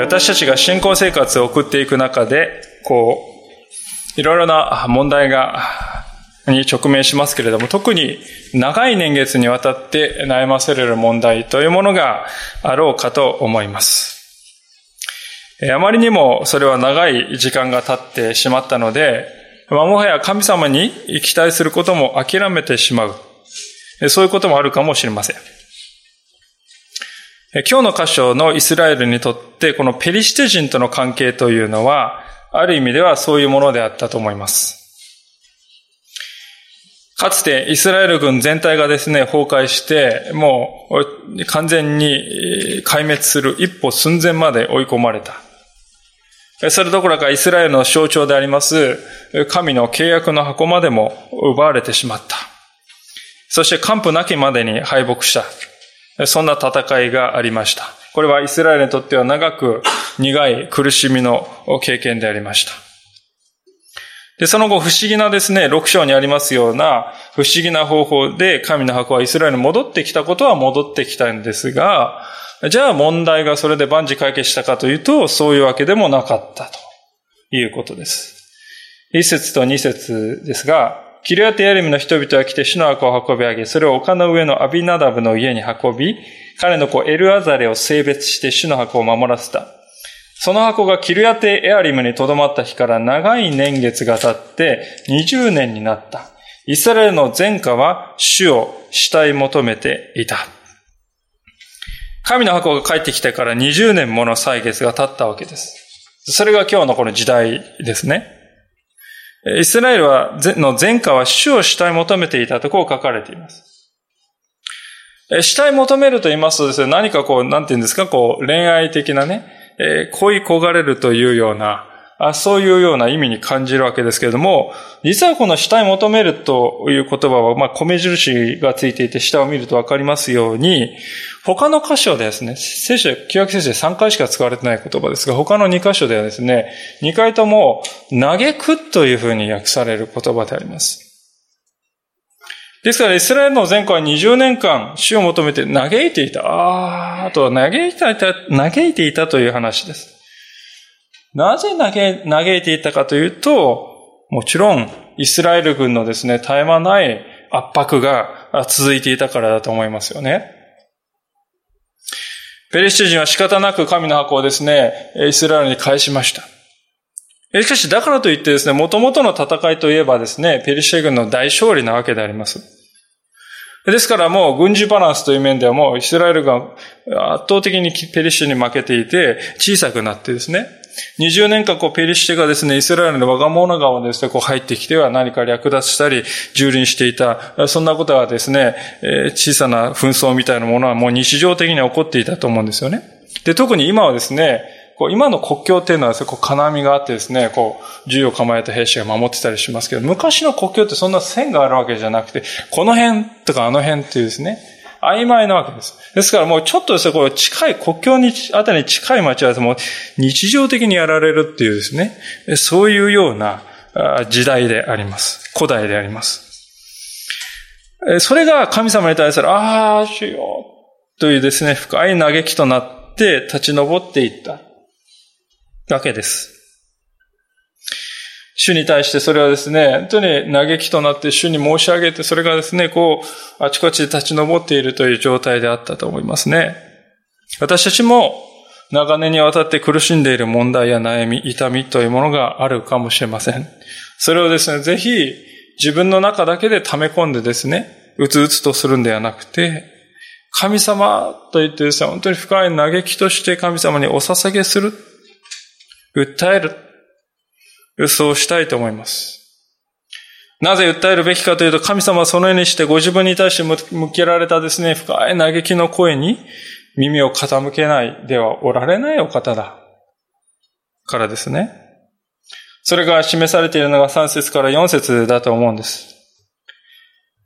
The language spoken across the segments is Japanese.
私たちが信仰生活を送っていく中で、いろいろな問題に直面しますけれども、特に長い年月にわたって悩まされる問題というものがあろうかと思います。あまりにもそれは長い時間が経ってしまったので、もはや神様に期待することも諦めてしまう。そういうこともあるかもしれません。今日の箇所のイスラエルにとってこのペリシテ人との関係というのはある意味ではそういうものであったと思います。かつてイスラエル軍全体がですね崩壊してもう完全に壊滅する一歩寸前まで追い込まれた。それどころかイスラエルの象徴であります神の契約の箱までも奪われてしまった。そして完膚なきまでに敗北した。そんな戦いがありました。これはイスラエルにとっては長く苦い苦しみの経験でありました。で、その後不思議なですね、6章にありますような不思議な方法で神の箱はイスラエルに戻ってきたことは戻ってきたんですが、じゃあ問題がそれで万事解決したかというと、そういうわけでもなかったということです。1節と2節ですが、キリアテヤリムの人々は来て主の箱を運び上げ、それを丘の上のアビナダブの家に運び、彼の子エルアザレを性別して主の箱を守らせた。その箱がキリアテヤリムに留まった日から長い年月が経って20年になった。イスラエルの全家は主を慕い求めていた。神の箱が帰ってきてから20年もの歳月が経ったわけです。それが今日のこの時代ですね。イスラエルの全家は主を慕い求めていたとこう書かれています。慕い求めると言いますとですね、何か恋愛的なね、恋焦がれるというような、そういうような意味に感じるわけですけれども、実はこの慕い求めるという言葉は、米印がついていて下を見るとわかりますように、他の箇所でですね、旧約聖書で3回しか使われてない言葉ですが、他の2箇所ではですね、2回とも嘆くというふうに訳される言葉であります。ですからイスラエルの全家は20年間主を求めて嘆いていた。嘆いていたという話です。なぜ嘆いていたかというと、もちろんイスラエル軍のですね、絶え間ない圧迫が続いていたからだと思いますよね。ペリシテ人は仕方なく神の箱をですね、イスラエルに返しました。しかしだからといってですね、元々の戦いといえばですね、ペリシテ軍の大勝利なわけであります。ですからもう軍事バランスという面ではもうイスラエルが圧倒的にペリシテに負けていて小さくなってですね、20年間ペリシテがですね、イスラエルの我が物顔ですね、入ってきては何か略奪したり、蹂躙していた、そんなことはですね、小さな紛争みたいなものはもう日常的に起こっていたと思うんですよね。で、特に今はですね、今の国境というのはですね、金網があってですね、銃を構えた兵士が守ってたりしますけど、昔の国境ってそんな線があるわけじゃなくて、この辺とかあの辺っていうですね、曖昧なわけです。ですからもうちょっとですね、近い、国境にあたりに近い町はもう日常的にやられるっていうですね、そういうような時代であります。古代であります。それが神様に対する、主よ、というですね、深い嘆きとなって立ち上っていった。だけです。主に対してそれはですね、本当に嘆きとなって主に申し上げて、それがですね、あちこちで立ち上っているという状態であったと思いますね。私たちも長年にわたって苦しんでいる問題や悩み、痛みというものがあるかもしれません。それをですね、ぜひ自分の中だけで溜め込んでですね、うつうつとするんではなくて、神様と言ってですね、本当に深い嘆きとして神様にお捧げする。訴える。そうしたいと思います。なぜ訴えるべきかというと、神様はそのようにしてご自分に対して向けられたですね、深い嘆きの声に耳を傾けないではおられないお方だからですね。それが示されているのが3節から4節だと思うんです。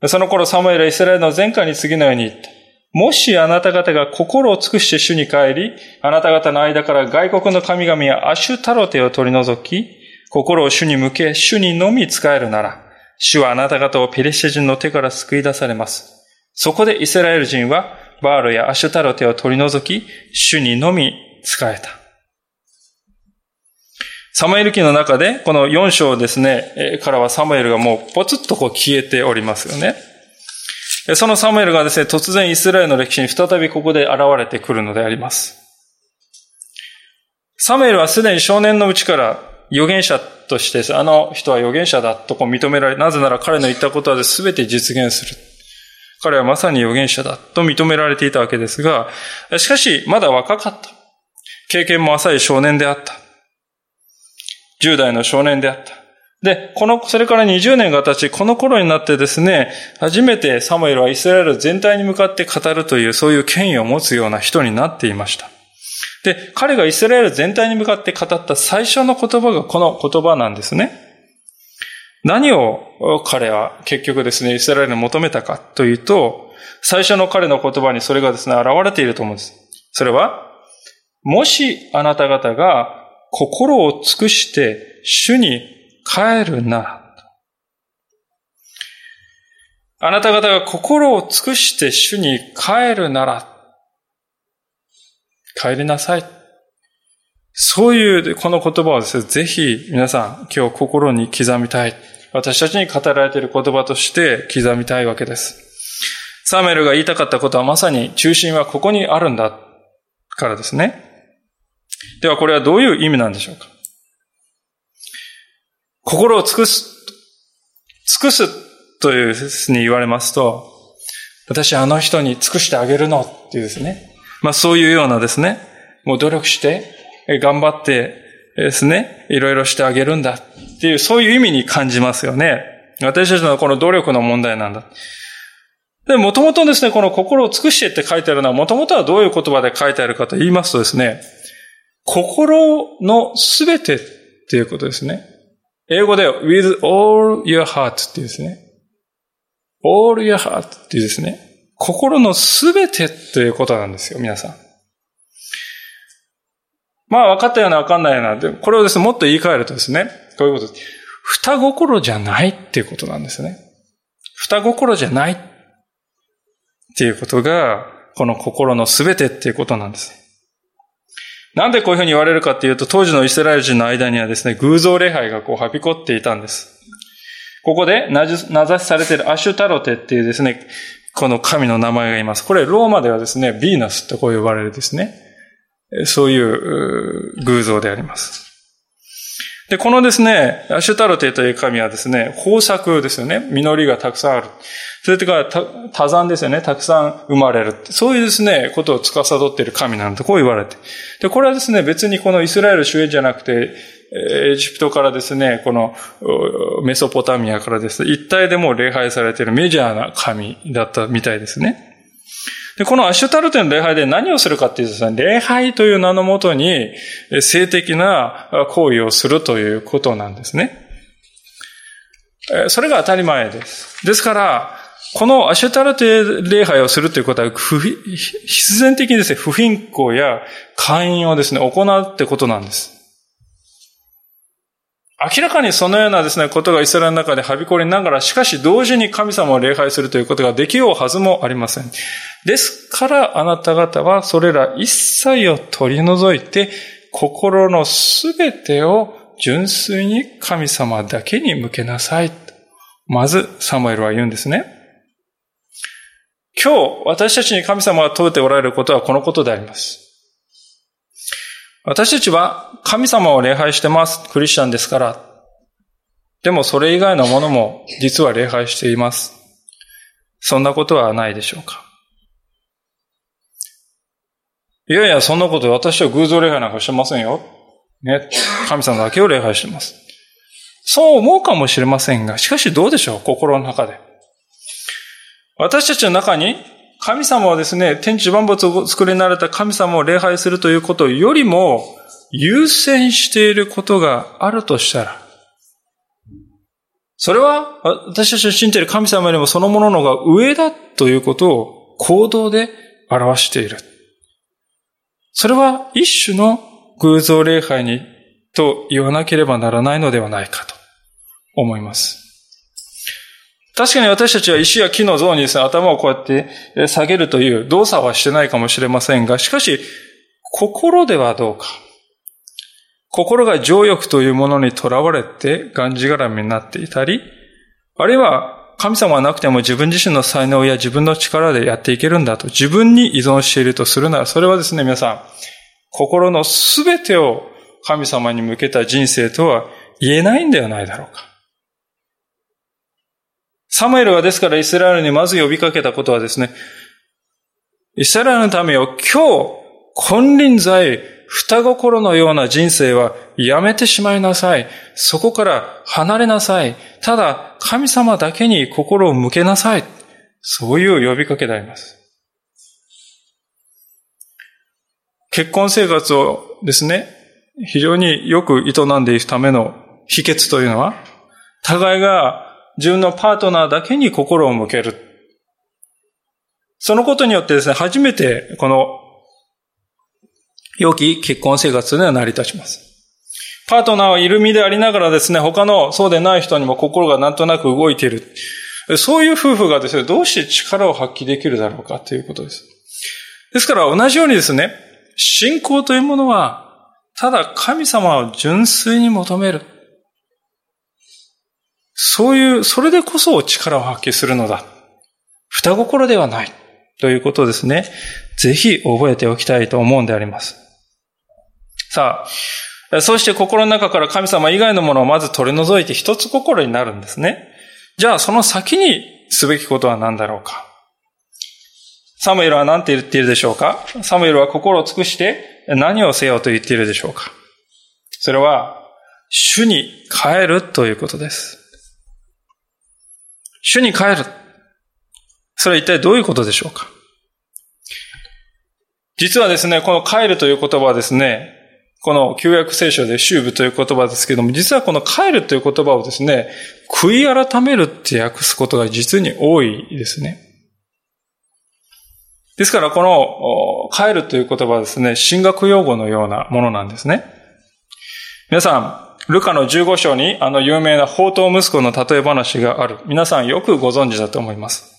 その頃サムエルはイスラエルの全会に次のように言った。もしあなた方が心を尽くして主に帰り、あなた方の間から外国の神々やアシュタロテを取り除き、心を主に向け、主にのみ仕えるなら、主はあなた方をペリシテ人の手から救い出されます。そこでイスラエル人は、バールやアシュタロテを取り除き、主にのみ仕えた。サムエル記の中で、この4章ですね、からはサムエルがもうポツッとこう消えておりますよね。そのサムエルがですね、突然イスラエルの歴史に再びここで現れてくるのであります。サムエルはすでに少年のうちから預言者として、あの人は預言者だとこう認められ、なぜなら彼の言ったことはすべて実現する。彼はまさに預言者だと認められていたわけですが、しかしまだ若かった。経験も浅い少年であった。10代の少年であった。で、それから20年が経ち、この頃になってですね、初めてサムエルはイスラエル全体に向かって語るという、そういう権威を持つような人になっていました。で、彼がイスラエル全体に向かって語った最初の言葉がこの言葉なんですね。何を彼は結局ですね、イスラエルに求めたかというと、最初の彼の言葉にそれがですね、現れていると思うんです。それは、もしあなた方が心を尽くして主に帰るなら。あなた方が心を尽くして主に帰るなら、帰りなさい。そういうこの言葉をですね、ぜひ皆さん今日心に刻みたい。私たちに語られている言葉として刻みたいわけです。サムエルが言いたかったことはまさに中心はここにあるんだからですね。ではこれはどういう意味なんでしょうか。心を尽くすというふうに言われますと、私あの人に尽くしてあげるのっていうですね。まあそういうようなですね、もう努力して頑張ってですね、いろいろしてあげるんだっていう、そういう意味に感じますよね。私たちのこの努力の問題なんだ。で、もともとですね、この心を尽くしてって書いてあるのは、もともとはどういう言葉で書いてあるかと言いますとですね、心のすべてっていうことですね。英語で with all your heart っていうですね。all your heart っていうですね。心のすべてっていうことなんですよ、皆さん。まあ分かったような分かんないような。でこれをですね、もっと言い換えるとですね、こういうことです。二心じゃないっていうことなんですね。二心じゃないっていうことが、この心のすべてっていうことなんです。なんでこういうふうに言われるかっていうと、当時のイスラエル人の間にはですね、偶像礼拝がこうはびこっていたんです。ここで名指しされているアシュタロテっていうですね、この神の名前がいます。これローマではですね、ヴィーナスとこう呼ばれるですね、そういう偶像であります。で、このですね、アシュタロテという神はですね、豊作ですよね、実りがたくさんある。それとか多産ですよね。たくさん生まれる。そういうですね、ことを司っている神なんてこう言われて。で、これはですね、別にこのイスラエル周辺じゃなくて、エジプトからですね、このメソポタミアからですね、一体でもう礼拝されているメジャーな神だったみたいですね。で、このアシュタルテの礼拝で何をするかっていうとですね、礼拝という名のもとに性的な行為をするということなんですね。それが当たり前です。ですから、このアシュタルテ礼拝をするということは、必然的にですね、不貧困や姦淫をですね、行うってことなんです。明らかにそのようなですね、ことがイスラエルの中ではびこりながら、しかし同時に神様を礼拝するということができようはずもありません。ですから、あなた方はそれら一切を取り除いて、心のすべてを純粋に神様だけに向けなさいと。まず、サムエルは言うんですね。今日、私たちに神様が問うておられることはこのことであります。私たちは神様を礼拝してます。クリスチャンですから。でもそれ以外のものも実は礼拝しています。そんなことはないでしょうか。いやいや、そんなこと私は偶像礼拝なんかしてませんよ。ね。神様だけを礼拝してます。そう思うかもしれませんが、しかしどうでしょう、心の中で。私たちの中に神様はですね、天地万物を作りになられた神様を礼拝するということよりも、優先していることがあるとしたら、それは私たちの信じている神様よりもそのもののが上だということを行動で表している。それは一種の偶像礼拝にと言わなければならないのではないかと思います。確かに私たちは石や木の像にですね、頭をこうやって下げるという動作はしてないかもしれませんが、しかし心ではどうか。心が情欲というものにとらわれてがんじがらみになっていたり、あるいは神様がなくても自分自身の才能や自分の力でやっていけるんだと自分に依存しているとするなら、それはですね、皆さん、心のすべてを神様に向けた人生とは言えないんではないだろうか。サムエルはですからイスラエルにまず呼びかけたことはですね、イスラエルの民を今日金輪際双心のような人生はやめてしまいなさい。そこから離れなさい。ただ神様だけに心を向けなさい。そういう呼びかけであります。結婚生活をですね、非常によく営んでいくための秘訣というのは、互いが自分のパートナーだけに心を向ける。そのことによってですね、初めてこの良き結婚生活では成り立ちます。パートナーはいる身でありながらですね、他のそうでない人にも心がなんとなく動いている。そういう夫婦がですね、どうして力を発揮できるだろうかということです。ですから同じようにですね、信仰というものは、ただ神様を純粋に求める。そういう、それでこそ力を発揮するのだ。双心ではない。ということですね。ぜひ覚えておきたいと思うんであります。さあ、そして心の中から神様以外のものをまず取り除いて一つ心になるんですね。じゃあその先にすべきことは何だろうか。サムエルは何て言っているでしょうか。サムエルは心を尽くして何をせよと言っているでしょうか。それは主に帰るということです。主に帰る。それは一体どういうことでしょうか。実はですね、この帰るという言葉はですね、この旧約聖書で修部という言葉ですけども、実はこの帰るという言葉をですね、悔い改めるって訳すことが実に多いですね。ですからこの帰るという言葉はですね、神学用語のようなものなんですね。皆さん、ルカの15章にあの有名な放蕩息子の例え話がある。皆さんよくご存知だと思います。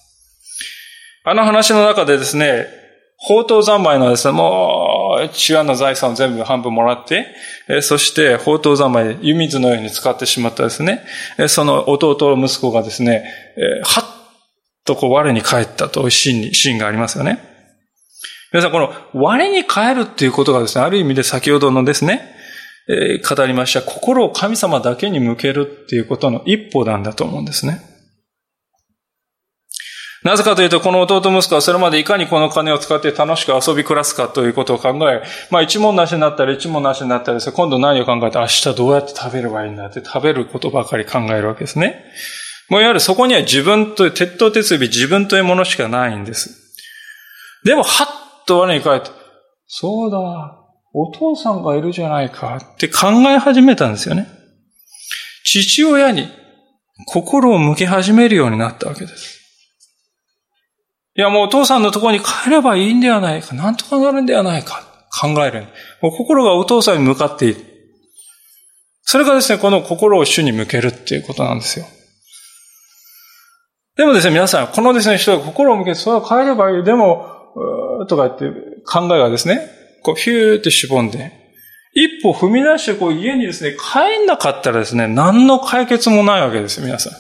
あの話の中でですね、放蕩三昧のですね、もう、父親の財産を全部半分もらって、そして放蕩三昧で湯水のように使ってしまったですね、その弟息子がですね、はっとこう我に返ったというシーンがありますよね。皆さん、この我に返るっていうことがですね、ある意味で先ほどのですね、語りました心を神様だけに向けるっていうことの一歩なんだと思うんですね。なぜかというと、この弟息子はそれまでいかにこの金を使って楽しく遊び暮らすかということを考え、一文無しになったり一文無しになったりですね、今度何を考えて明日どうやって食べればいいんだって食べることばかり考えるわけですね。もういわゆるそこには自分という、鉄頭鉄尾自分というものしかないんです。でも、はっと我に返って、そうだ、お父さんがいるじゃないかって考え始めたんですよね。父親に心を向け始めるようになったわけです。いや、もうお父さんのところに帰ればいいんではないか。なんとかなるんではないか。考える。もう心がお父さんに向かっている。それがですね、この心を主に向けるっていうことなんですよ。でもですね、皆さん、このですね、人が心を向けて、それは帰ればいい。でも、とか言って考えがですね、こう、ヒューってしぼんで、一歩踏み出して、こう、家にですね、帰んなかったらですね、何の解決もないわけですよ、皆さん。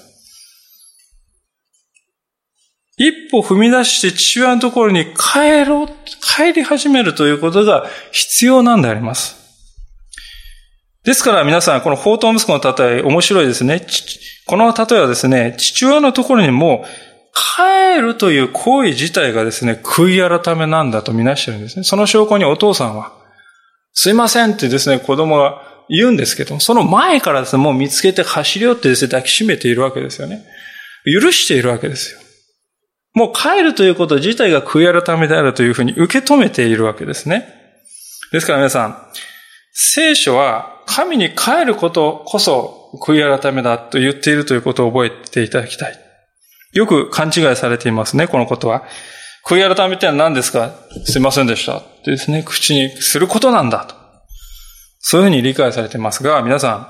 一歩踏み出して父親のところに帰り始めるということが必要なんであります。ですから皆さん、この放蕩息子の例え面白いですね。この例えはですね、父親のところにも帰るという行為自体がですね、悔い改めなんだと見なしてるんですね。その証拠にお父さんは、すいませんってですね、子供が言うんですけども、その前からですね、もう見つけて走り寄ってですね、抱きしめているわけですよね。許しているわけですよ。もう帰るということ自体が悔い改めであるというふうに受け止めているわけですね。ですから皆さん、聖書は神に帰ることこそ悔い改めだと言っているということを覚えていただきたい。よく勘違いされていますね、このことは。悔い改めってのは何ですか？すいませんでしたってですね、口にすることなんだと。そういうふうに理解されていますが、皆さん、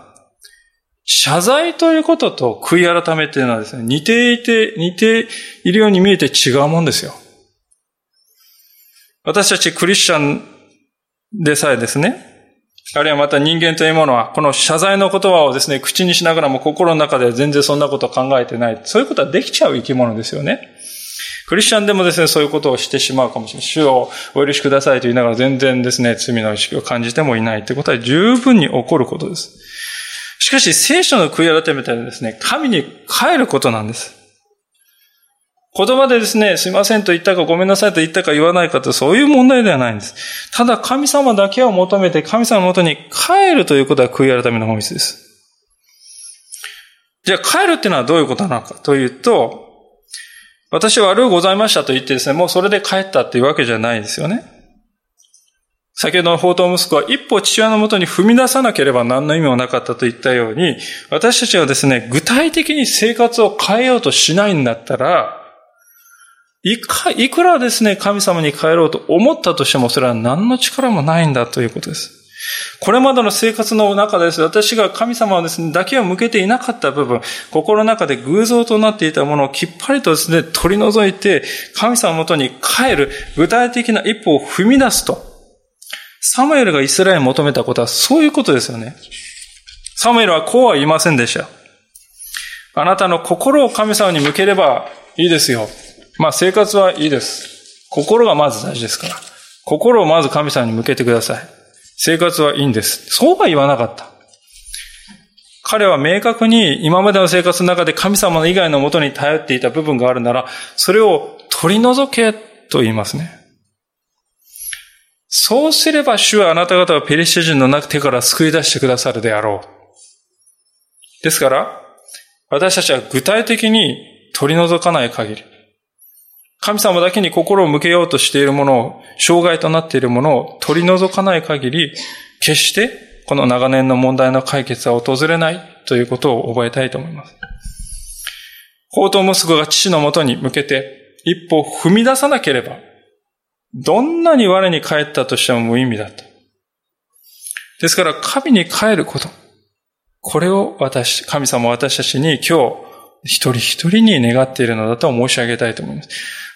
謝罪ということと悔い改めっていうのはですね、似ているように見えて違うもんですよ。私たちクリスチャンでさえですね、あるいはまた人間というものは、この謝罪の言葉をですね、口にしながらも心の中で全然そんなことを考えてない。そういうことはできちゃう生き物ですよね。クリスチャンでもですね、そういうことをしてしまうかもしれない。主をお許しくださいと言いながら全然ですね、罪の意識を感じてもいないということは十分に起こることです。しかし、聖書の悔い改めてはですね、神に帰ることなんです。言葉でですね、すいませんと言ったか、ごめんなさいと言ったか言わないかと、そういう問題ではないんです。ただ、神様だけを求めて、神様のもとに帰るということは悔い改めの本質です。じゃあ、帰るっていうのはどういうことなのかというと、私は悪うございましたと言ってですね、もうそれで帰ったっていうわけじゃないですよね。先ほどの放蕩息子は一歩父親のもとに踏み出さなければ何の意味もなかったと言ったように、私たちはですね、具体的に生活を変えようとしないんだったら、いくらですね、神様に帰ろうと思ったとしても、それは何の力もないんだということです。これまでの生活の中でですね、私が神様をですね、だけを向けていなかった部分、心の中で偶像となっていたものをきっぱりとですね、取り除いて、神様のもとに帰る、具体的な一歩を踏み出すと。サムエルがイスラエルに求めたことは、そういうことですよね。サムエルはこうは言いませんでした。あなたの心を神様に向ければいいですよ。まあ生活はいいです。心がまず大事ですから。心をまず神様に向けてください。生活はいいんです。そうは言わなかった。彼は明確に今までの生活の中で神様の以外のもとに頼っていた部分があるなら、それを取り除けと言いますね。そうすれば主はあなた方はペリシテ人の手から救い出してくださるであろう。ですから、私たちは具体的に取り除かない限り、神様だけに心を向けようとしているものを、障害となっているものを取り除かない限り、決してこの長年の問題の解決は訪れないということを覚えたいと思います。放蕩息子が父のもとに向けて一歩踏み出さなければ、どんなに我に返ったとしても無意味だった。ですから神に帰ること、これを神様は私たちに今日、一人一人に願っているのだと申し上げたいと思います。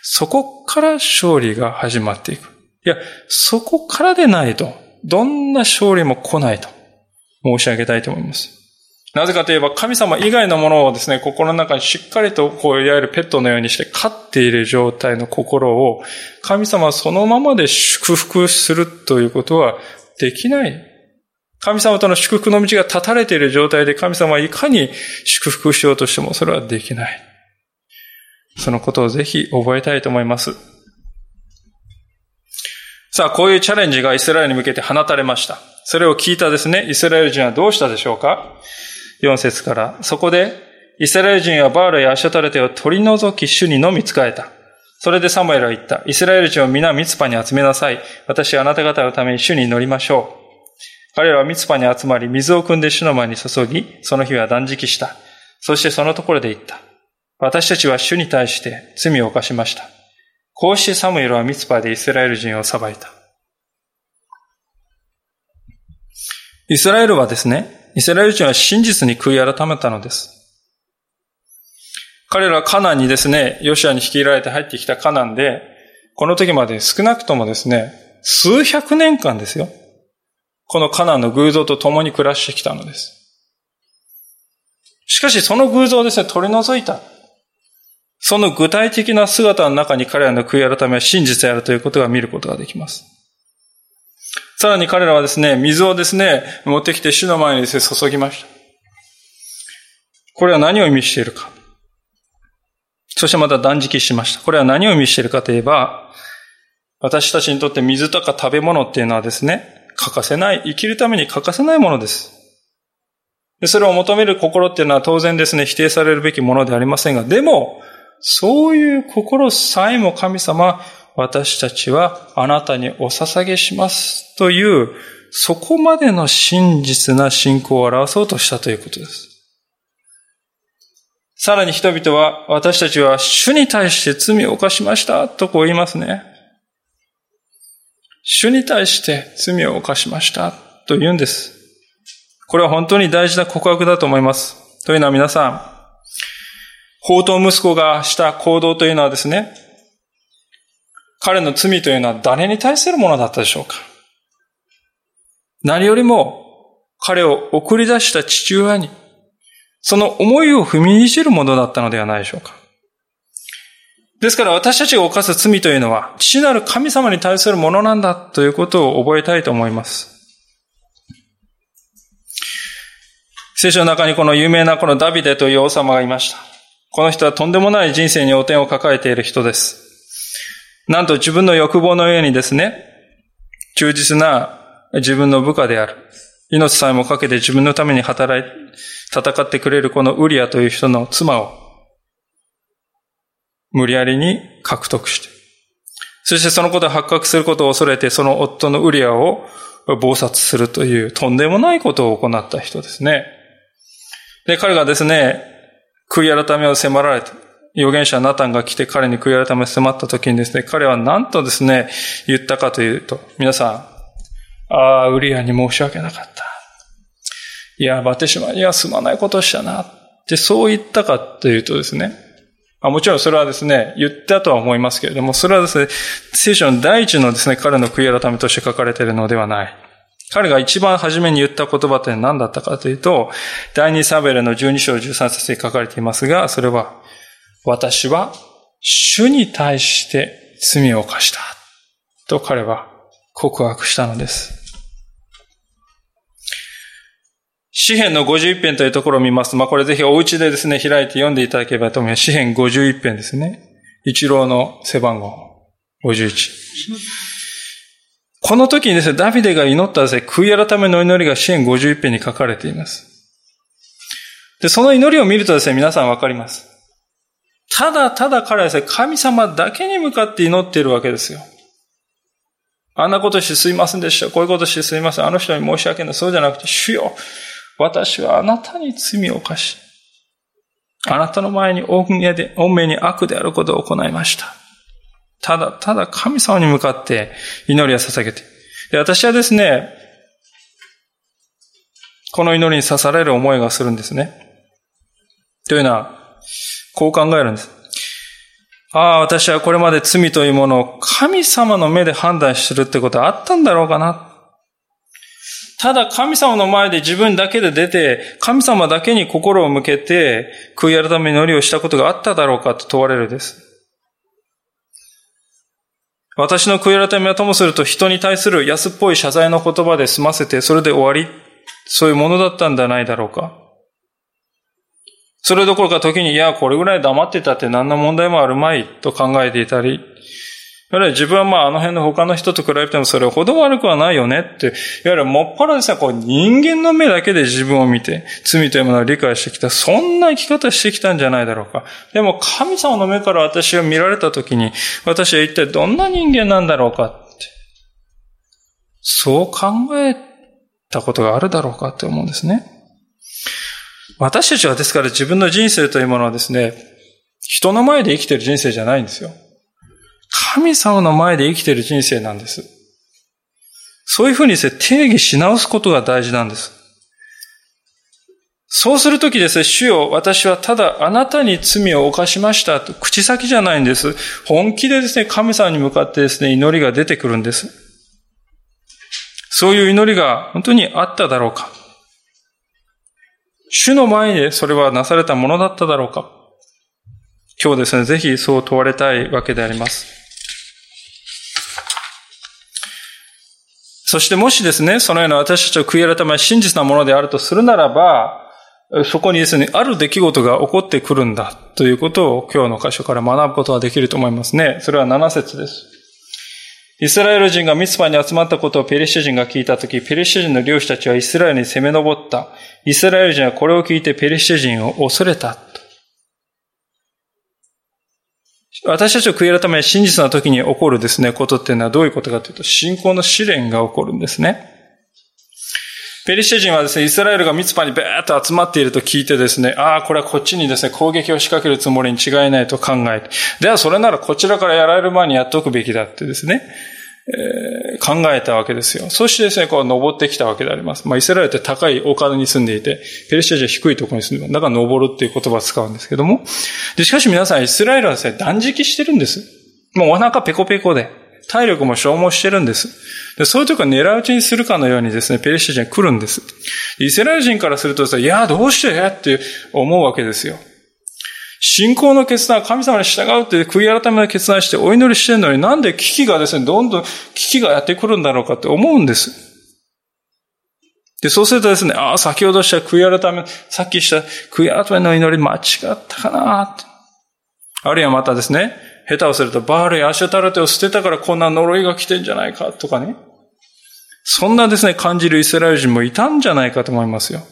そこから勝利が始まっていく。いや、そこからでないと、どんな勝利も来ないと申し上げたいと思います。なぜかといえば、神様以外のものをですね、心の中にしっかりと、こう、いわゆるペットのようにして飼っている状態の心を、神様はそのままで祝福するということはできない。神様との祝福の道が断たれている状態で神様はいかに祝福しようとしてもそれはできない。そのことをぜひ覚えたいと思います。さあ、こういうチャレンジがイスラエルに向けて放たれました。それを聞いたですね、イスラエル人はどうしたでしょうか？4節から。そこで、イスラエル人はバールやアシュタルテを取り除き主にのみ仕えた。それでサムエルは言った。イスラエル人を皆ミツパに集めなさい。私はあなた方のために主に祈りましょう。彼らはミツパに集まり、水を汲んで主の前に注ぎ、その日は断食した。そしてそのところで言った。私たちは主に対して罪を犯しました。こうしてサムエルはミツパでイスラエル人を裁いた。イスラエル人は真実に悔い改めたのです。彼らはカナンにですね、ヨシュアに率いられて入ってきたカナンで、この時まで少なくともですね、数百年間ですよ。このカナンの偶像と共に暮らしてきたのです。しかしその偶像をですね、取り除いた。その具体的な姿の中に彼らの悔い改めは真実であるということが見ることができます。さらに彼らはですね、水をですね、持ってきて主の前にですね、注ぎました。これは何を意味しているか。そしてまた断食しました。これは何を意味しているかといえば、私たちにとって水とか食べ物っていうのはですね、生きるために欠かせないものです。で、それを求める心っていうのは当然ですね、否定されるべきものではありませんが、でも、そういう心さえも神様、私たちはあなたにお捧げしますという、そこまでの真実な信仰を表そうとしたということです。さらに人々は、私たちは主に対して罪を犯しましたとこう言いますね。主に対して罪を犯しましたと言うんです。これは本当に大事な告白だと思います。というのは皆さん、放蕩息子がした行動というのはですね、彼の罪というのは誰に対するものだったでしょうか。何よりも彼を送り出した父親に、その思いを踏みにじるものだったのではないでしょうか。ですから私たちが犯す罪というのは、父なる神様に対するものなんだということを覚えたいと思います。聖書の中にこの有名なこのダビデという王様がいました。この人はとんでもない人生に汚点を抱えている人です。なんと自分の欲望の上にですね、忠実な自分の部下である。命さえもかけて自分のために戦ってくれるこのウリアという人の妻を無理やりに獲得して、そしてそのことを発覚することを恐れてその夫のウリアを謀殺するというとんでもないことを行った人ですね。で、彼がですね、悔い改めを迫られて、預言者ナタンが来て彼に悔い改めを迫った時にですね、彼は何とですね、言ったかというと、皆さん、ウリアに申し訳なかった。いや、バテシマにはすまないことをしたな。ってそう言ったかというとですね、もちろんそれはですね、言ったとは思いますけれども、それはですね、聖書の第一のですね、彼の悔い改めとして書かれているのではない。彼が一番初めに言った言葉って何だったかというと、第二サムエルの12章13節に書かれていますが、それは、私は主に対して罪を犯したと彼は告白したのです。詩篇の51編というところを見ます。これぜひお家でですね、開いて読んでいただければと思います。詩篇51編ですね。一郎の背番号51。この時にですね、ダビデが祈ったですね、悔い改めの祈りが詩篇51編に書かれています。で、その祈りを見るとですね、皆さんわかります。ただただ彼はですね、神様だけに向かって祈っているわけですよ。あんなことしてすいませんでした。こういうことしてすいません。あの人に申し訳ない。そうじゃなくて、主よ、私はあなたに罪を犯し、あなたの前に御目に悪であることを行いました。ただただ神様に向かって祈りを捧げて。で、私はですね、この祈りに刺される思いがするんですね。というのは、こう考えるんです。私はこれまで罪というものを神様の目で判断するってことはあったんだろうかな。ただ神様の前で自分だけで出て、神様だけに心を向けて、悔い改め祈りをしたことがあっただろうかと問われるです。私の悔い改めはともすると人に対する安っぽい謝罪の言葉で済ませて、それで終わり、そういうものだったんじゃないだろうか。それどころか時に、いや、これぐらい黙ってたって何の問題もあるまいと考えていたり、いわゆる自分はあの辺の他の人と比べてもそれほど悪くはないよねって、いわゆるもっぱらですね、人間の目だけで自分を見て、罪というものを理解してきた、そんな生き方してきたんじゃないだろうか。でも神様の目から私を見られた時に、私は一体どんな人間なんだろうかって、そう考えたことがあるだろうかって思うんですね。私たちはですから自分の人生というものはですね、人の前で生きている人生じゃないんですよ。神様の前で生きている人生なんです。そういうふうにですね、定義し直すことが大事なんです。そうするときですね、主よ、私はただあなたに罪を犯しましたと、口先じゃないんです。本気でですね、神様に向かってですね、祈りが出てくるんです。そういう祈りが本当にあっただろうか。主の前でそれはなされたものだっただろうか。今日ですね、ぜひそう問われたいわけであります。そしてもしですね、そのような私たちを悔い改めは真実なものであるとするならば、そこにですね、ある出来事が起こってくるんだということを今日の箇所から学ぶことができると思いますね。それは7節です。イスラエル人がミツパに集まったことをペリシテ人が聞いたとき、ペリシテ人の領主たちはイスラエルに攻め上った。イスラエル人はこれを聞いてペリシテ人を恐れたと。私たちを悔い改め真実な時に起こるですね、ことっていうのはどういうことかというと、信仰の試練が起こるんですね。ペリシテ人はですね、イスラエルがミツパにベーっと集まっていると聞いてですね、ああ、これはこっちにですね、攻撃を仕掛けるつもりに違いないと考えて、ではそれならこちらからやられる前にやっておくべきだってですね、考えたわけですよ。そしてですね、こう登ってきたわけであります。まあイスラエルって高い丘に住んでいて、ペルシア人は低いところに住んでいる。だから登るっていう言葉を使うんですけども。で、しかし皆さん、イスラエルはですね、断食してるんです。もうお腹ペコペコで、体力も消耗してるんです。で、そういう時は狙い撃ちにするかのようにですね、ペルシア人は来るんです。イスラエル人からするとですね、いや、どうしてって思うわけですよ。信仰の決断、神様に従うって悔い改めの決断してお祈りしてるのに、なんで危機がですね、どんどん危機がやってくるんだろうかって思うんです。で、そうするとですね、ああ、先ほどした悔い改め、さっきした悔い改めの祈り間違ったかなって。あるいはまたですね、下手をするとバールやアシュタルテを捨てたからこんな呪いが来てんじゃないかとかね。そんなですね、感じるイスラエル人もいたんじゃないかと思いますよ。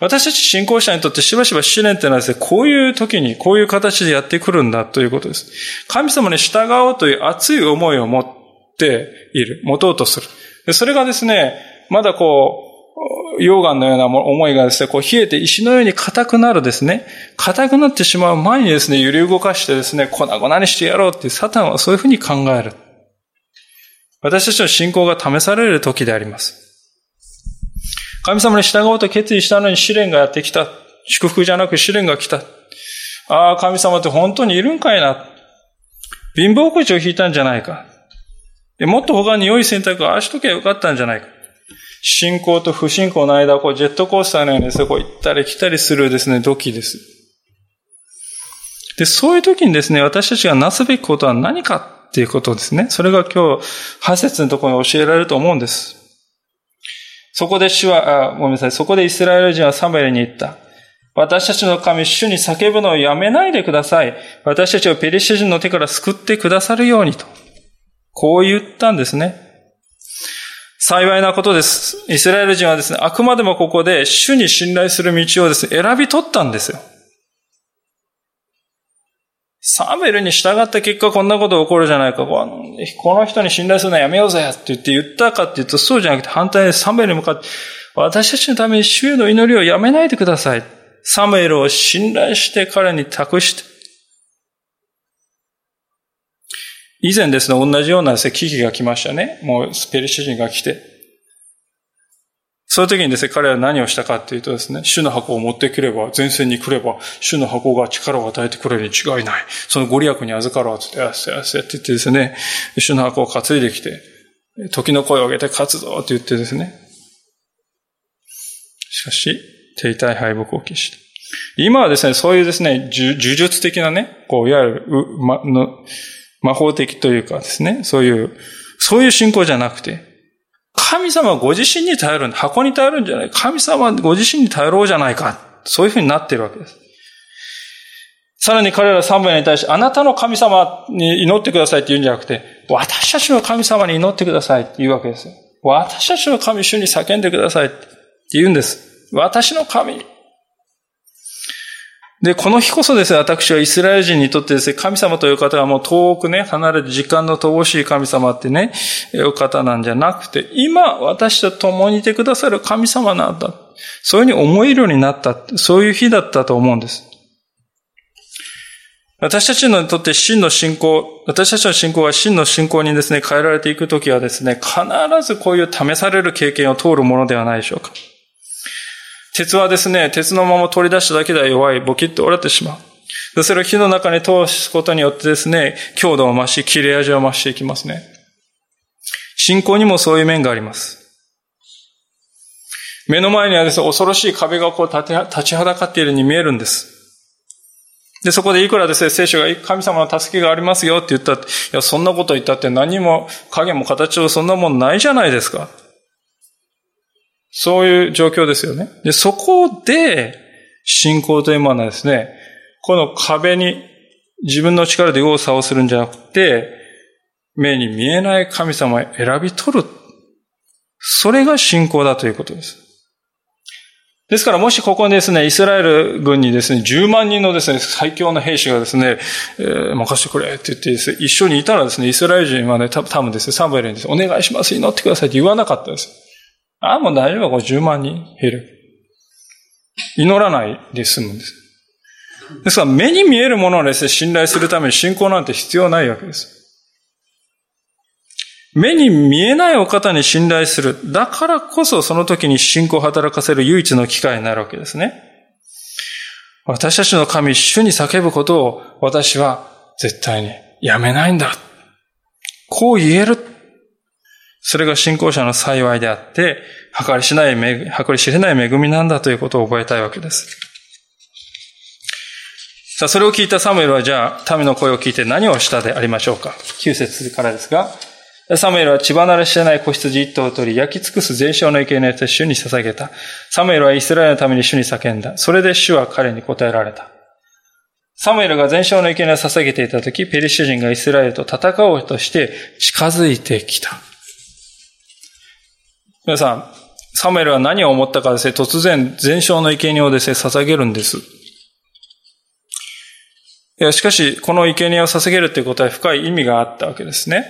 私たち信仰者にとってしばしば試練というのはですね、こういう時にこういう形でやってくるんだということです。神様に従おうという熱い思いを持っている、持とうとする。で、それがですね、まだこう溶岩のような思いがですね、こう冷えて石のように硬くなるですね、硬くなってしまう前にですね、揺り動かしてですね、粉々にしてやろうっていうサタンはそういうふうに考える。私たちの信仰が試される時であります。神様に従おうと決意したのに試練がやってきた。祝福じゃなく試練が来た。ああ、神様って本当にいるんかいな。貧乏くじを引いたんじゃないか。もっと他に良い選択をああしときゃよかったんじゃないか。信仰と不信仰の間、こうジェットコースターのようにですね、こう行ったり来たりするですね、ドキです。で、そういう時にですね、私たちがなすべきことは何かっていうことですね。それが今日、8節のところに教えられると思うんです。そこでイスラエル人はサムエルに言った。私たちの神、主に叫ぶのをやめないでください。私たちをペリシテ人の手から救ってくださるようにと。こう言ったんですね。幸いなことです。イスラエル人はですね、あくまでもここで主に信頼する道をですね、選び取ったんですよ。サムエルに従った結果こんなことが起こるじゃないか。この人に信頼するのはやめようぜって言ったかって言うとそうじゃなくて、反対にサムエルに向かって、私たちのために主への祈りをやめないでください。サムエルを信頼して彼に託して。以前ですね、同じようなですね、危機が来ましたね。もうペリシテ人が来て。そういう時にですね、彼らは何をしたかっていうとですね、主の箱を持ってくれば、前線に来れば、主の箱が力を与えてくれるに違いない。そのご利益に預かろうって言って、やせやせって言ってですね、主の箱を担いできて、時の声を上げて勝つぞって言ってですね。しかし、停滞敗北を喫した。今はですね、そういうですね、呪術的なね、こう、いわゆる、魔法的というかですね、そういう信仰じゃなくて、神様はご自身に頼るんだ。箱に頼るんじゃない。神様はご自身に頼ろうじゃないか。そういうふうになっているわけです。さらに彼ら3名に対して、あなたの神様に祈ってくださいって言うんじゃなくて、私たちの神様に祈ってくださいって言うわけです。私たちの神、主に叫んでくださいって言うんです。私の神。で、この日こそですね、私はイスラエル人にとってですね、神様という方はもう遠くね、離れて時間の乏しい神様ってね、いう方なんじゃなくて、今、私と共にいてくださる神様なんだ。そういうふうに思えるようになった。そういう日だったと思うんです。私たちにとって私たちの信仰が真の信仰にですね、変えられていくときはですね、必ずこういう試される経験を通るものではないでしょうか。鉄はですね、鉄のまま取り出しただけでは弱い、ボキッと折れてしまう。それを火の中に通すことによってですね、強度を増し、切れ味を増していきますね。信仰にもそういう面があります。目の前にはですね、恐ろしい壁がこう立ちはだかっているように見えるんです。で、そこでいくらですね、聖書が神様の助けがありますよって言ったって、いや、そんなこと言ったって何も影も形もそんなもんないじゃないですか。そういう状況ですよね。で、そこで、信仰というものはですね、この壁に自分の力で右往左往するんじゃなくて、目に見えない神様を選び取る。それが信仰だということです。ですからもしここにですね、イスラエル軍にですね、10万人のですね、最強の兵士がですね、任せてくれって言ってですね、一緒にいたらですね、イスラエル人はね、多分ですね、サムエルにですね、お願いします、祈ってくださいって言わなかったです。ああ、もう大丈夫、これ10万人兵力。祈らないで済むんです。ですから目に見えるものをですね、信頼するために信仰なんて必要ないわけです。目に見えないお方に信頼する。だからこそその時に信仰を働かせる唯一の機会になるわけですね。私たちの神、主に叫ぶことを私は絶対にやめないんだ。こう言える。それが信仰者の幸いであって、計り知れない恵みなんだということを覚えたいわけです。さあ、それを聞いたサムエルはじゃあ、民の声を聞いて何をしたでありましょうか。9節からですが、サムエルは血離れしてない子羊一頭を取り、焼き尽くす全焼の生贄と主に捧げた。サムエルはイスラエルのために主に叫んだ。それで主は彼に答えられた。サムエルが全焼の生贄を捧げていたとき、ペリシテ人がイスラエルと戦おうとして近づいてきた。皆さん、サムエルは何を思ったかですね、突然全焼の生贄をですね、捧げるんです。いや、しかし、この生贄を捧げるということは深い意味があったわけですね。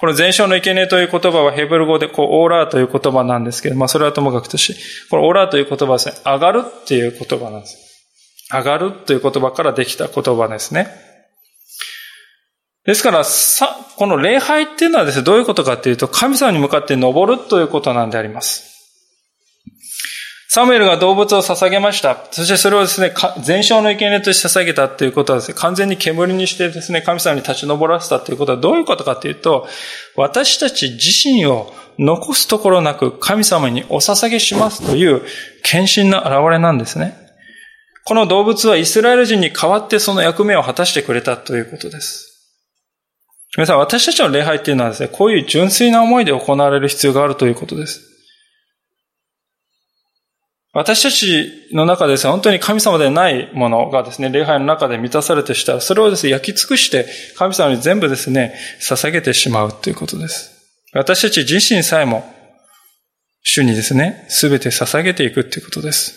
この全焼の生贄という言葉はヘブル語でオーラーという言葉なんですけど、まあそれはともかくとし、このオーラーという言葉はですね、上がるっていう言葉なんです。上がるという言葉からできた言葉ですね。ですから、この礼拝っていうのはですね、どういうことかっていうと、神様に向かって登るということなんであります。サムエルが動物を捧げました。そしてそれをですね、全焼の生贄として捧げたということはですね、完全に煙にしてですね、神様に立ち上らせたということはどういうことかというと、私たち自身を残すところなく神様にお捧げしますという献身の表れなんですね。この動物はイスラエル人に代わってその役目を果たしてくれたということです。皆さん、私たちの礼拝というのはですね、こういう純粋な思いで行われる必要があるということです。私たちの中でですね、本当に神様でないものがですね、礼拝の中で満たされてしたら、それをですね、焼き尽くして、神様に全部ですね、捧げてしまうということです。私たち自身さえも、主にですね、すべて捧げていくということです。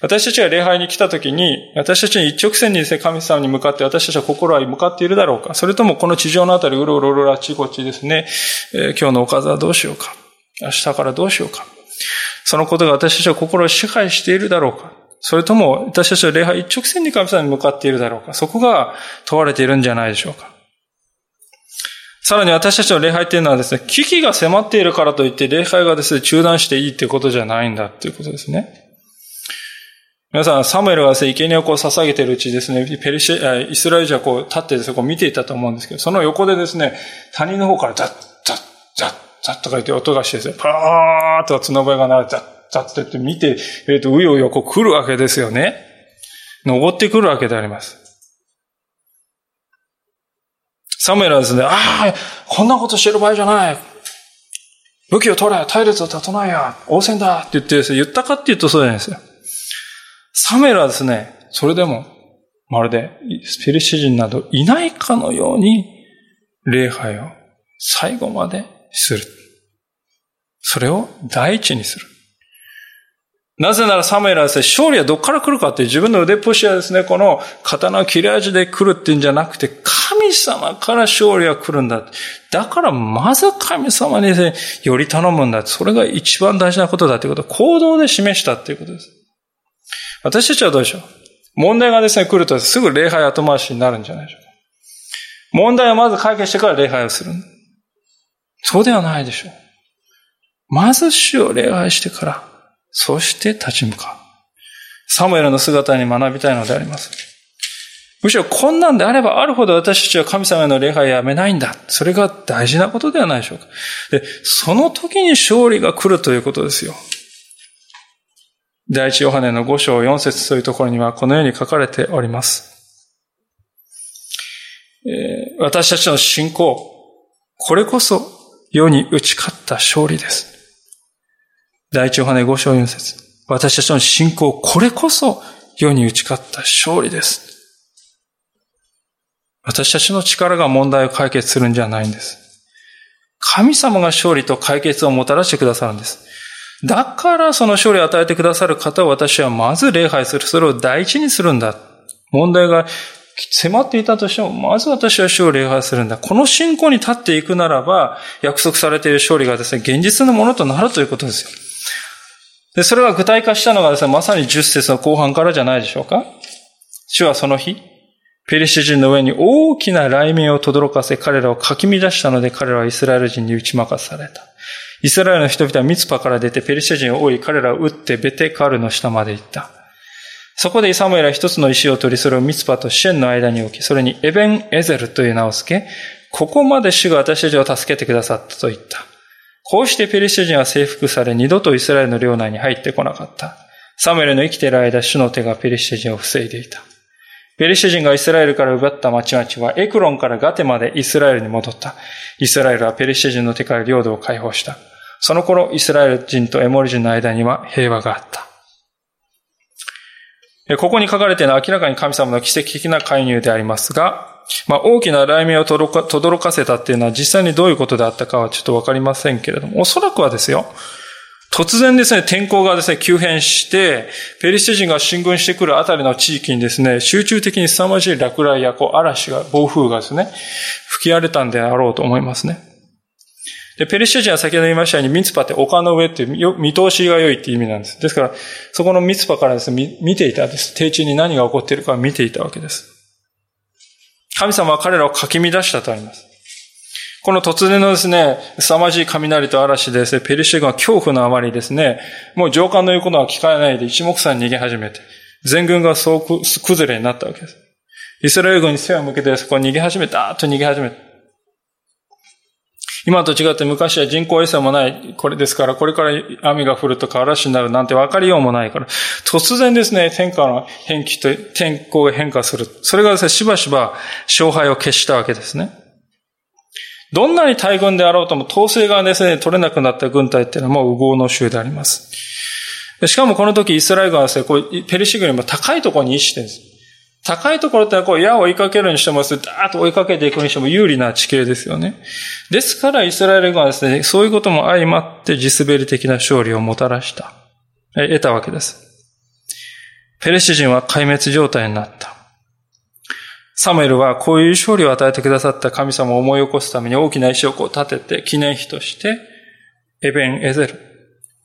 私たちが礼拝に来たときに、私たちに一直線にですね、神様に向かって、私たちは心は向かっているだろうか。それともこの地上のあたり、うろうろうろあちこちですね、今日のおかずはどうしようか。明日からどうしようか。そのことが私たちの心を支配しているだろうか、それとも私たちの礼拝一直線に神様に向かっているだろうか、そこが問われているんじゃないでしょうか。さらに私たちの礼拝というのはですね、危機が迫っているからといって礼拝がですね、中断していいということじゃないんだということですね。皆さん、サムエルがですね、生贄を捧げているうちですね、イスラエル人は立ってですね、見ていたと思うんですけど、その横でですね、谷の方からザッザッザッザッとか言って音がしてですね、パーッと角笛が鳴る、ザッザッと言って見て、うようよ来るわけですよね。登ってくるわけであります。サムエルはですね、ああ、こんなことしてる場合じゃない。武器を取れ、隊列を立たないや、応戦だって言ってですね、言ったかって言うとそうじゃないですよ。サムエルはですね、それでも、まるでペリシテ人などいないかのように、礼拝を最後までする。それを第一にする。なぜならサムエルはですね、勝利はどっから来るかって自分の腕っぷしはですね、この刀切れ味で来るっていうんじゃなくて、神様から勝利は来るんだ。だからまず神様にですね、より頼むんだ。それが一番大事なことだということを行動で示したということです。私たちはどうでしょう。問題がですね、来るとすぐ礼拝後回しになるんじゃないでしょうか。問題をまず解決してから礼拝をする。そうではないでしょう。まず主を礼拝してから、そして立ち向かう。サムエルの姿に学びたいのであります。むしろこんなんであればあるほど私たちは神様への礼拝をやめないんだ。それが大事なことではないでしょうか。で、その時に勝利が来るということですよ。第一ヨハネの5章4節というところにはこのように書かれております。私たちの信仰、これこそ、世に打ち勝った勝利です。第一ヨハネ5章4節。私たちの信仰、これこそ世に打ち勝った勝利です。私たちの力が問題を解決するんじゃないんです。神様が勝利と解決をもたらしてくださるんです。だからその勝利を与えてくださる方を私はまず礼拝する。それを第一にするんだ。問題が迫っていたとしても、まず私は主を礼拝するんだ。この信仰に立っていくならば、約束されている勝利がですね、現実のものとなるということですよ。で、それが具体化したのがですね、まさに10節の後半からじゃないでしょうか。主はその日、ペリシテ人の上に大きな雷鳴を轟かせ、彼らをかき乱したので、彼らはイスラエル人に打ち負かされた。イスラエルの人々はミツパから出て、ペリシテ人を追い、彼らを撃ってベテカルの下まで行った。そこでイサムエルは一つの石を取り、それをミツパとシェンの間に置き、それにエベンエゼルという名を付け、ここまで主が私たちを助けてくださったと言った。こうしてペリシテ人は征服され、二度とイスラエルの領内に入ってこなかった。サムエルの生きている間、主の手がペリシテ人を防いでいた。ペリシテ人がイスラエルから奪った町々はエクロンからガテまでイスラエルに戻った。イスラエルはペリシテ人の手から領土を解放した。その頃、イスラエル人とエモリ人の間には平和があった。ここに書かれているのは明らかに神様の奇跡的な介入でありますが、大きな雷鳴を轟かせたっていうのは実際にどういうことであったかはちょっとわかりませんけれども、おそらくはですよ、突然ですね、天候がですね、急変して、ペリシテ人が進軍してくるあたりの地域にですね、集中的に凄まじい落雷や嵐が、暴風がですね、吹き荒れたんであろうと思いますね。で、ペリシテ人は先ほど言いましたように、ミツパって丘の上っていう見通しが良いっていう意味なんです。ですから、そこのミツパからですね、見ていたんです。低地に何が起こっているか見ていたわけです。神様は彼らをかき乱したとあります。この突然のですね、凄まじい雷と嵐でですね、ペリシテ軍は恐怖のあまりですね、もう上官の言うことは聞かないで一目散に逃げ始めて、全軍が総崩れになったわけです。イスラエル軍に背を向けてそこに逃げ始めた、と逃げ始めた。今と違って昔は人工衛星もない、これですから、これから雨が降るとか嵐になるなんて分かりようもないから、突然ですね、天候が変化する。それがですね、しばしば勝敗を決したわけですね。どんなに大軍であろうとも、統制がですね、取れなくなった軍隊っていうのはもう烏合の衆であります。しかもこの時、イスラエル軍はですね、こうペリシテ軍よりも高いところに位置してるんです。高いところってのはこう矢を追いかけるにしてもですね、ダーッと追いかけていくにしても有利な地形ですよね。ですからイスラエル軍はですね、そういうことも相まって地滑り的な勝利をもたらした。得たわけです。ペリシテ人は壊滅状態になった。サムエルはこういう勝利を与えてくださった神様を思い起こすために大きな石をこう立てて、記念碑として、エベン・エゼル、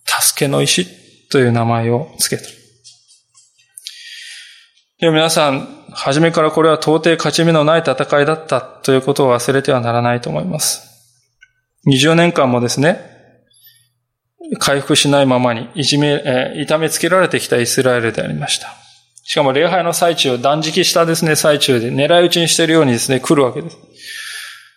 助けの石という名前をつけた。で、皆さん、初めからこれは到底勝ち目のない戦いだったということを忘れてはならないと思います。20年間もですね、回復しないままに痛めつけられてきたイスラエルでありました。しかも礼拝の最中、断食したですね、最中で狙い撃ちにしているようにですね、来るわけです。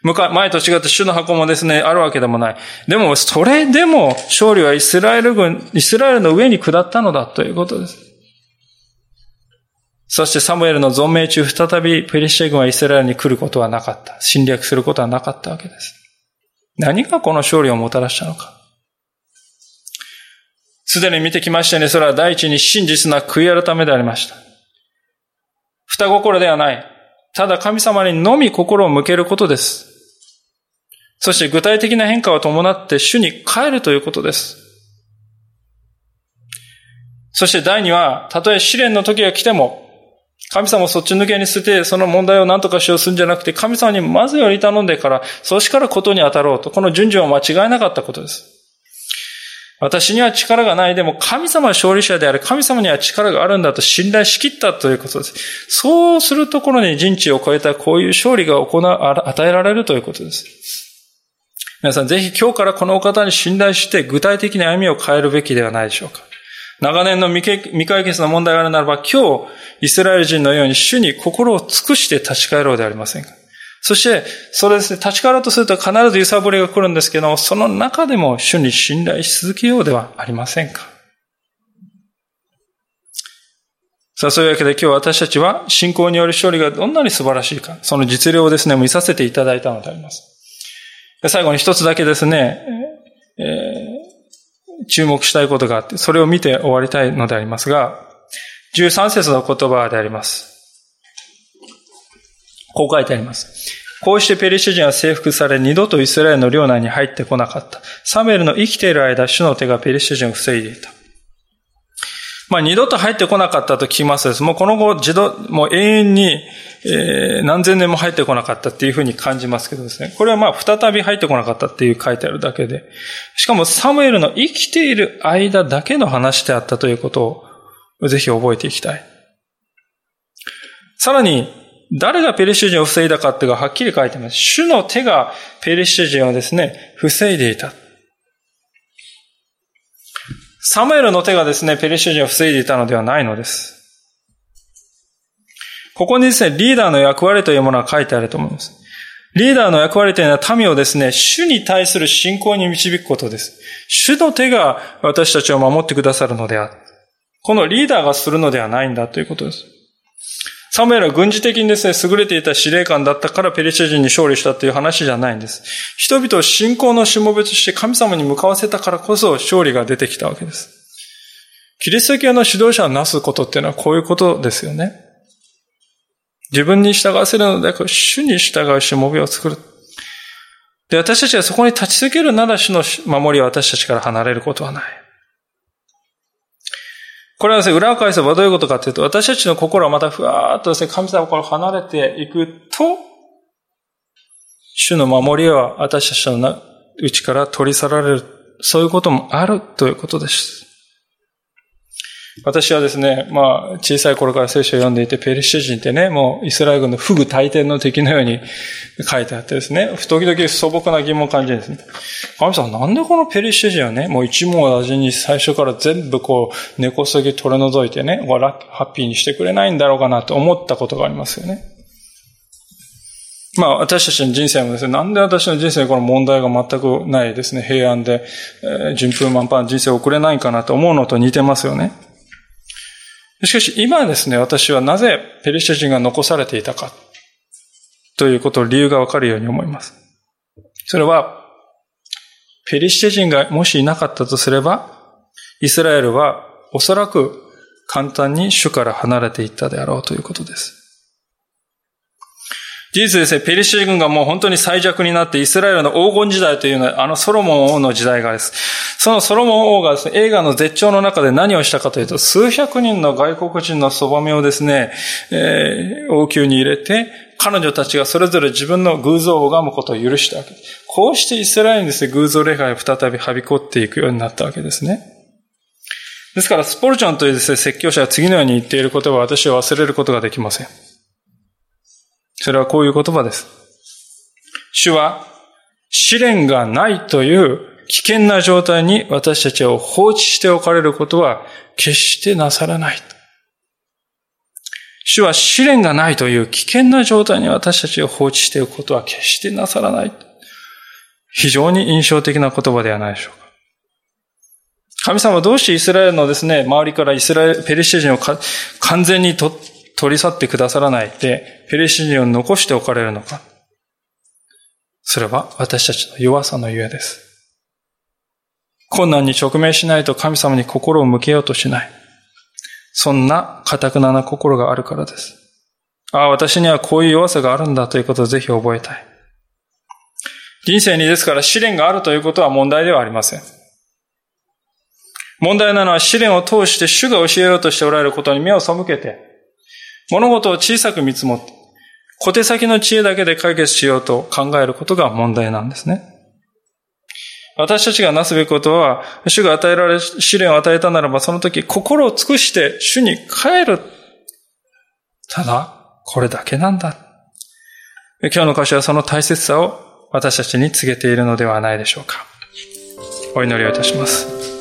前と違って主の箱もですね、あるわけでもない。でも、それでも勝利はイスラエルの上に下ったのだということです。そしてサムエルの存命中、再びペリシテ軍はイスラエルに来ることはなかった。侵略することはなかったわけです。何がこの勝利をもたらしたのか。すでに見てきましたね。それは第一に真実な悔い改めでありました。二心ではない。ただ神様にのみ心を向けることです。そして具体的な変化を伴って主に帰るということです。そして第二は、たとえ試練の時が来ても、神様をそっち抜けに捨てて、その問題を何とかしようするんじゃなくて、神様にまずより頼んでから、そうしからことに当たろうと、この順序を間違えなかったことです。私には力がない、でも神様は勝利者である、神様には力があるんだと信頼しきったということです。そうするところに人知を超えたこういう勝利が与えられるということです。皆さんぜひ今日からこのお方に信頼して具体的に歩みを変えるべきではないでしょうか。長年の未解決の問題があるならば、今日、イスラエル人のように主に心を尽くして立ち返ろうではありませんか。そして、それですね、立ち返ろうとすると必ず揺さぶりが来るんですけども、その中でも主に信頼し続けようではありませんか。さあ、そういうわけで今日私たちは信仰による勝利がどんなに素晴らしいか、その実例をですね、見させていただいたのであります。最後に一つだけですね、注目したいことがあって、それを見て終わりたいのでありますが、13節の言葉であります。こう書いてあります。こうしてペリシュ人は征服され、二度とイスラエルの領内に入ってこなかった。サムエルの生きている間、主の手がペリシュ人を防いでいた。二度と入ってこなかったと聞きますです。もうこの後、もう永遠に、何千年も入ってこなかったっていうふうに感じますけどですね。これは再び入ってこなかったっていう書いてあるだけで。しかもサムエルの生きている間だけの話であったということを、ぜひ覚えていきたい。さらに、誰がペリシュ人を防いだかっていうのがはっきり書いてます。主の手がペリシュ人をですね、防いでいた。サムエルの手がですね、ペリシュ人を防いでいたのではないのです。ここにですね、リーダーの役割というものが書いてあると思います。リーダーの役割というのは民をですね、主に対する信仰に導くことです。主の手が私たちを守ってくださるのである。このリーダーがするのではないんだということです。サムエルは軍事的にですね、優れていた司令官だったからペリシャ人に勝利したという話じゃないんです。人々を信仰のしもべとして神様に向かわせたからこそ勝利が出てきたわけです。キリスト教の指導者をなすことっていうのはこういうことですよね。自分に従わせるのではなく、主に従うしもべを作る。で、私たちがそこに立ち続けるなら主の守りは私たちから離れることはない。これはですね、裏を返せばどういうことかというと、私たちの心はまたふわーっとですね、神様から離れていくと、主の守りは私たちのうちから取り去られる、そういうこともあるということです。私はですね、小さい頃から聖書を読んでいて、ペリシテ人ってね、もうイスラエル軍のフグ大天の敵のように書いてあってですね、時々素朴な疑問を感じるんですね。神様、なんでこのペリシテ人はね、もう一網打尽に最初から全部こう、根こそぎ取り除いてね、ハッピーにしてくれないんだろうかなと思ったことがありますよね。私たちの人生もですね、なんで私の人生にこの問題が全くないですね、平安で、順風満帆人生を送れないかなと思うのと似てますよね。しかし今ですね、私はなぜペリシャ人が残されていたかということを理由がわかるように思います。それは、ペリシャ人がもしいなかったとすれば、イスラエルはおそらく簡単に主から離れていったであろうということです。事実ですね、ペリシテ軍がもう本当に最弱になって、イスラエルの黄金時代というのは、ソロモン王の時代がです。そのソロモン王がですね、栄華の絶頂の中で何をしたかというと、数百人の外国人のそばめをですね、王宮に入れて、彼女たちがそれぞれ自分の偶像を拝むことを許したわけです。こうしてイスラエルにですね、偶像礼拝が再びはびこっていくようになったわけですね。ですから、スポルチョンというですね、説教者が次のように言っている言葉は私は忘れることができません。それはこういう言葉です。主は試練がないという危険な状態に私たちを放置しておかれることは決してなさらない。主は試練がないという危険な状態に私たちを放置しておくことは決してなさらない。非常に印象的な言葉ではないでしょうか。神様はどうしてイスラエルのですね、周りからペリシテ人を完全に取り去ってくださらないで、ペリシテ人を残しておかれるのか。それは私たちの弱さのゆえです。困難に直面しないと神様に心を向けようとしない。そんな堅くなな心があるからです。ああ、私にはこういう弱さがあるんだということをぜひ覚えたい。人生にですから試練があるということは問題ではありません。問題なのは試練を通して主が教えようとしておられることに目を背けて、物事を小さく見積もって、小手先の知恵だけで解決しようと考えることが問題なんですね。私たちがなすべきことは、主が試練を与えたならば、その時、心を尽くして主に帰る。ただ、これだけなんだ。今日の箇所はその大切さを私たちに告げているのではないでしょうか。お祈りをいたします。